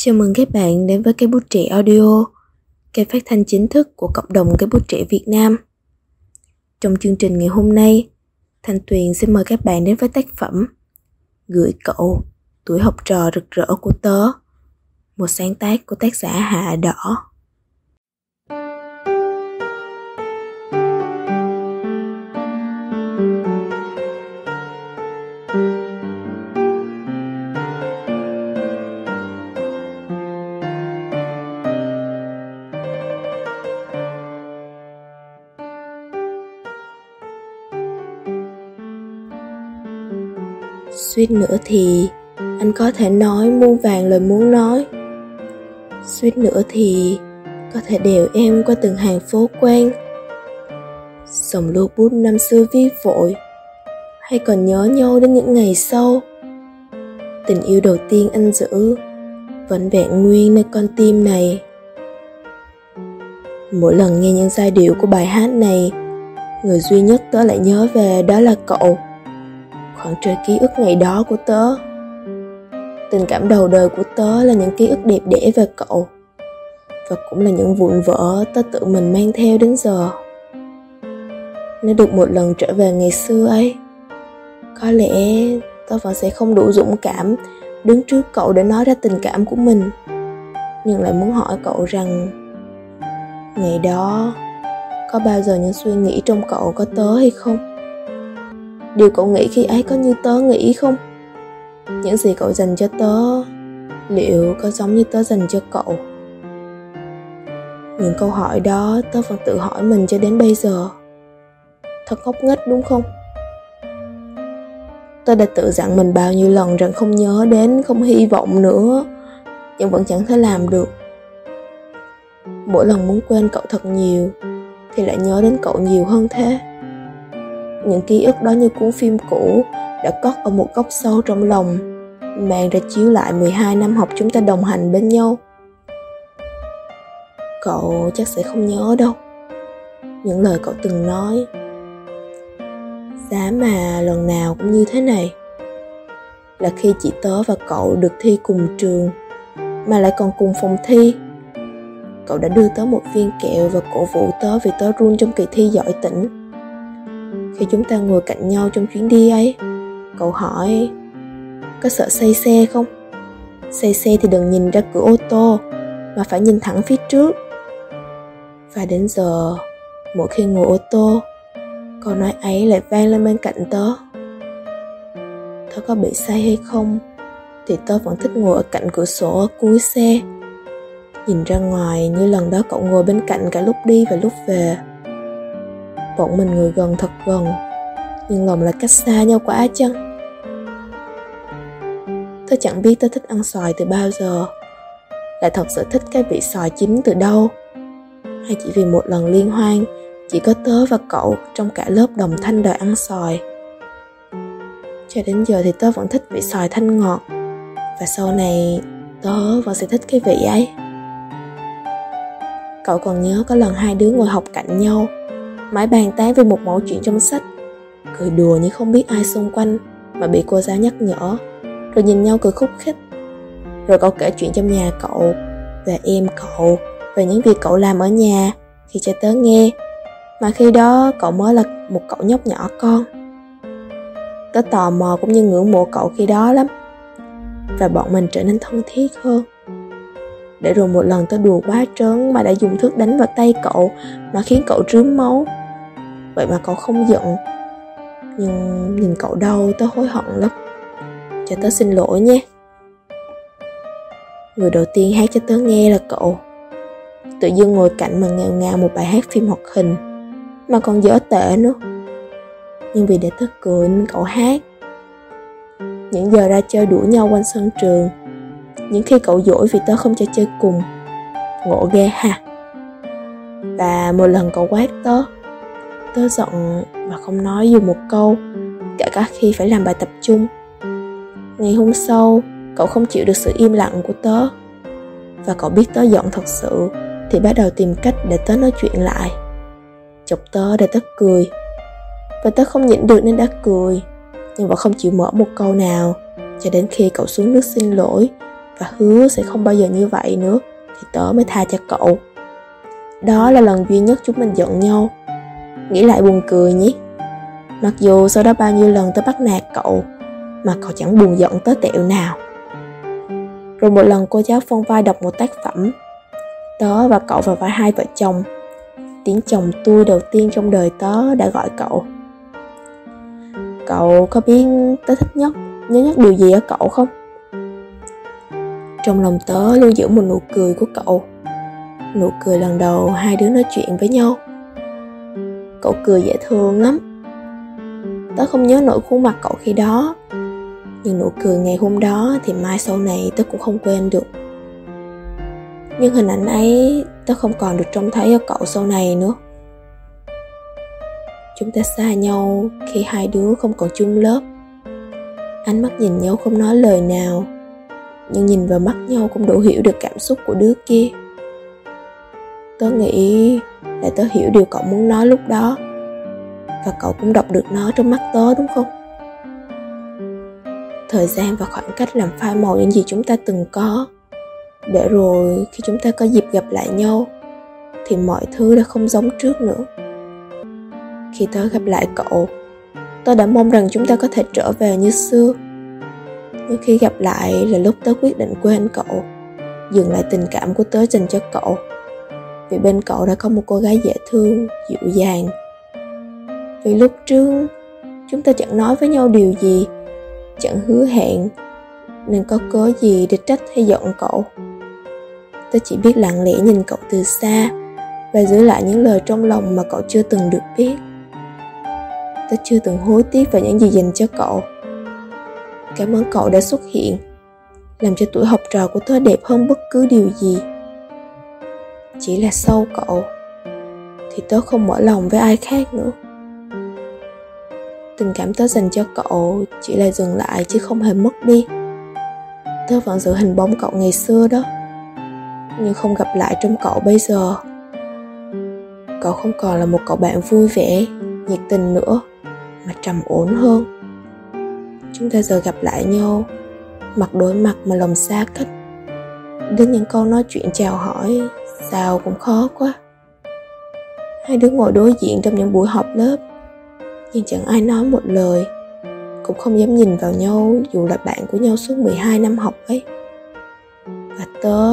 Chào mừng các bạn đến với Cây Bút Trẻ Audio, kênh phát thanh chính thức của cộng đồng Cây Bút Trẻ Việt Nam. Trong chương trình ngày hôm nay, Thanh Tuyền xin mời các bạn đến với tác phẩm Gửi Cậu, Tuổi Học Trò Rực Rỡ Của Tớ, một sáng tác của tác giả Hạ Đỏ. Suýt nữa thì anh có thể nói muôn vàn lời muốn nói. Suýt nữa thì có thể đều em qua từng hàng phố quen. Dòng lưu bút năm xưa viết vội, hay còn nhớ nhau đến những ngày sau. Tình yêu đầu tiên anh giữ vẫn vẹn nguyên nơi con tim này. Mỗi lần nghe những giai điệu của bài hát này, người duy nhất tớ lại nhớ về đó là cậu, khoảng trời ký ức ngày đó của tớ. Tình cảm đầu đời của tớ là những ký ức đẹp đẽ về cậu, và cũng là những vụn vỡ tớ tự mình mang theo đến giờ. Nếu được một lần trở về ngày xưa ấy, có lẽ tớ vẫn sẽ không đủ dũng cảm đứng trước cậu để nói ra tình cảm của mình, nhưng lại muốn hỏi cậu rằng ngày đó có bao giờ những suy nghĩ trong cậu có tớ hay không? Điều cậu nghĩ khi ấy có như tớ nghĩ không? Những gì cậu dành cho tớ, liệu có giống như tớ dành cho cậu? Những câu hỏi đó tớ vẫn tự hỏi mình cho đến bây giờ. Thật ngốc nghếch đúng không? Tớ đã tự dặn mình bao nhiêu lần rằng không nhớ đến, không hy vọng nữa, nhưng vẫn chẳng thể làm được. Mỗi lần muốn quên cậu thật nhiều thì lại nhớ đến cậu nhiều hơn thế. Những ký ức đó như cuốn phim cũ đã cất ở một góc sâu trong lòng, mang ra chiếu lại 12 năm học chúng ta đồng hành bên nhau. Cậu chắc sẽ không nhớ đâu những lời cậu từng nói. Giá mà lần nào cũng như thế này, là khi chị tớ và cậu được thi cùng trường, mà lại còn cùng phòng thi, cậu đã đưa tớ một viên kẹo và cổ vũ tớ vì tớ run trong kỳ thi giỏi tỉnh. Khi chúng ta ngồi cạnh nhau trong chuyến đi ấy, cậu hỏi có sợ say xe không? Say xe thì đừng nhìn ra cửa ô tô, mà phải nhìn thẳng phía trước. Và đến giờ, mỗi khi ngồi ô tô, câu nói ấy lại vang lên bên cạnh tớ. Tớ có bị say hay không thì tớ vẫn thích ngồi ở cạnh cửa sổ ở cuối xe, nhìn ra ngoài như lần đó cậu ngồi bên cạnh cả lúc đi và lúc về. Bọn mình ngồi gần thật gần, nhưng lòng lại cách xa nhau quá chăng. Tớ chẳng biết tớ thích ăn xoài từ bao giờ, lại thật sự thích cái vị xoài chín từ đâu, hay chỉ vì một lần liên hoan chỉ có tớ và cậu trong cả lớp đồng thanh đòi ăn xoài. Cho đến giờ thì tớ vẫn thích vị xoài thanh ngọt, và sau này tớ vẫn sẽ thích cái vị ấy. Cậu còn nhớ có lần hai đứa ngồi học cạnh nhau, mãi bàn tán về một mẩu chuyện trong sách, cười đùa như không biết ai xung quanh mà bị cô giáo nhắc nhở, rồi nhìn nhau cười khúc khích. Rồi cậu kể chuyện trong nhà cậu, về em cậu, về những việc cậu làm ở nhà khi cho tớ nghe, mà khi đó cậu mới là một cậu nhóc nhỏ con. Tớ tò mò cũng như ngưỡng mộ cậu khi đó lắm, và bọn mình trở nên thân thiết hơn. Để rồi một lần tớ đùa quá trớn mà đã dùng thước đánh vào tay cậu mà khiến cậu rướm máu. Vậy mà cậu không giận, nhưng nhìn cậu đau tớ hối hận lắm. Cho tớ xin lỗi nhé. Người đầu tiên hát cho tớ nghe là cậu, tự dưng ngồi cạnh mà ngào ngào một bài hát phim hoạt hình, mà còn dở tệ nữa. Nhưng vì để tớ cười nên cậu hát. Những giờ ra chơi đuổi nhau quanh sân trường, những khi cậu dỗi vì tớ không cho chơi cùng. Ngộ ghê ha. Và một lần cậu quát tớ, tớ giận mà không nói dù một câu, kể cả khi phải làm bài tập chung. Ngày hôm sau, cậu không chịu được sự im lặng của tớ, và cậu biết tớ giận thật sự thì bắt đầu tìm cách để tớ nói chuyện lại, chọc tớ để tớ cười. Và tớ không nhịn được nên đã cười, nhưng vẫn không chịu mở một câu nào, cho đến khi cậu xuống nước xin lỗi và hứa sẽ không bao giờ như vậy nữa thì tớ mới tha cho cậu. Đó là lần duy nhất chúng mình giận nhau. Nghĩ lại buồn cười nhé. Mặc dù sau đó bao nhiêu lần tớ bắt nạt cậu mà cậu chẳng buồn giận tớ tẹo nào. Rồi một lần cô giáo phân vai đọc một tác phẩm, tớ và cậu vào vai hai vợ chồng. Tiếng chồng tôi đầu tiên trong đời tớ đã gọi cậu. Cậu có biết tớ thích nhớ nhất điều gì ở cậu không? Trong lòng tớ lưu giữ một nụ cười của cậu. Nụ cười lần đầu hai đứa nói chuyện với nhau. Cậu cười dễ thương lắm. Tớ không nhớ nổi khuôn mặt cậu khi đó, nhưng nụ cười ngày hôm đó thì mai sau này tớ cũng không quên được. Nhưng hình ảnh ấy tớ không còn được trông thấy ở cậu sau này nữa. Chúng ta xa nhau khi hai đứa không còn chung lớp. Ánh mắt nhìn nhau không nói lời nào, nhưng nhìn vào mắt nhau cũng đủ hiểu được cảm xúc của đứa kia. Tớ nghĩ là tớ hiểu điều cậu muốn nói lúc đó, và cậu cũng đọc được nó trong mắt tớ, đúng không? Thời gian và khoảng cách làm phai màu những gì chúng ta từng có, để rồi khi chúng ta có dịp gặp lại nhau thì mọi thứ đã không giống trước nữa. Khi tớ gặp lại cậu, tớ đã mong rằng chúng ta có thể trở về như xưa. Nhưng khi gặp lại là lúc tớ quyết định quên cậu, dừng lại tình cảm của tớ dành cho cậu, vì bên cậu đã có một cô gái dễ thương, dịu dàng. Vì lúc trước chúng ta chẳng nói với nhau điều gì, chẳng hứa hẹn, nên có cớ gì để trách hay giận cậu. Tớ chỉ biết lặng lẽ nhìn cậu từ xa và giữ lại những lời trong lòng mà cậu chưa từng được biết. Tớ chưa từng hối tiếc về những gì dành cho cậu. Cảm ơn cậu đã xuất hiện, làm cho tuổi học trò của tớ đẹp hơn bất cứ điều gì. Chỉ là sau cậu thì tớ không mở lòng với ai khác nữa. Tình cảm tớ dành cho cậu chỉ là dừng lại chứ không hề mất đi. Tớ vẫn giữ hình bóng cậu ngày xưa đó, nhưng không gặp lại trong cậu bây giờ. Cậu không còn là một cậu bạn vui vẻ, nhiệt tình nữa, mà trầm ổn hơn. Chúng ta giờ gặp lại nhau, mặt đối mặt mà lòng xa cách. Đến những câu nói chuyện chào hỏi sao cũng khó quá. Hai đứa ngồi đối diện trong những buổi họp lớp, nhưng chẳng ai nói một lời, cũng không dám nhìn vào nhau dù là bạn của nhau suốt 12 năm học ấy. Và tớ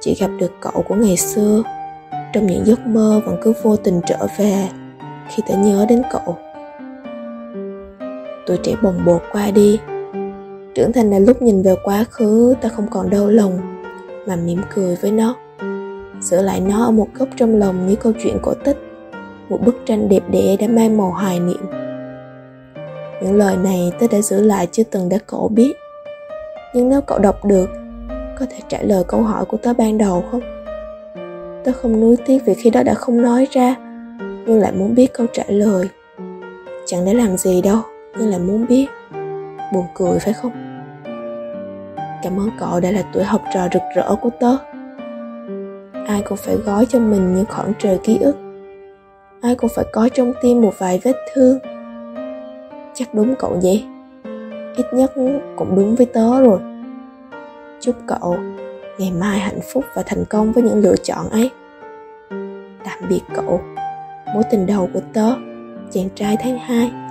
chỉ gặp được cậu của ngày xưa trong những giấc mơ vẫn cứ vô tình trở về khi tớ nhớ đến cậu. Tuổi trẻ bồng bột qua đi, trưởng thành là lúc nhìn về quá khứ ta không còn đau lòng mà mỉm cười với nó, giữ lại nó ở một góc trong lòng như câu chuyện cổ tích, một bức tranh đẹp đẽ đã mang màu hoài niệm. Những lời này tớ đã giữ lại chưa từng để cậu biết, nhưng nếu cậu đọc được, có thể trả lời câu hỏi của tớ ban đầu không? Tớ không nuối tiếc vì khi đó đã không nói ra, nhưng lại muốn biết câu trả lời. Chẳng để làm gì đâu, nhưng lại muốn biết. Buồn cười phải không? Cảm ơn cậu đã là tuổi học trò rực rỡ của tớ. Ai cũng phải gói cho mình những khoảng trời ký ức, ai cũng phải có trong tim một vài vết thương. Chắc đúng cậu vậy. Ít nhất cũng đúng với tớ rồi. Chúc cậu ngày mai hạnh phúc và thành công với những lựa chọn ấy. Tạm biệt cậu, mối tình đầu của tớ, chàng trai tháng 2.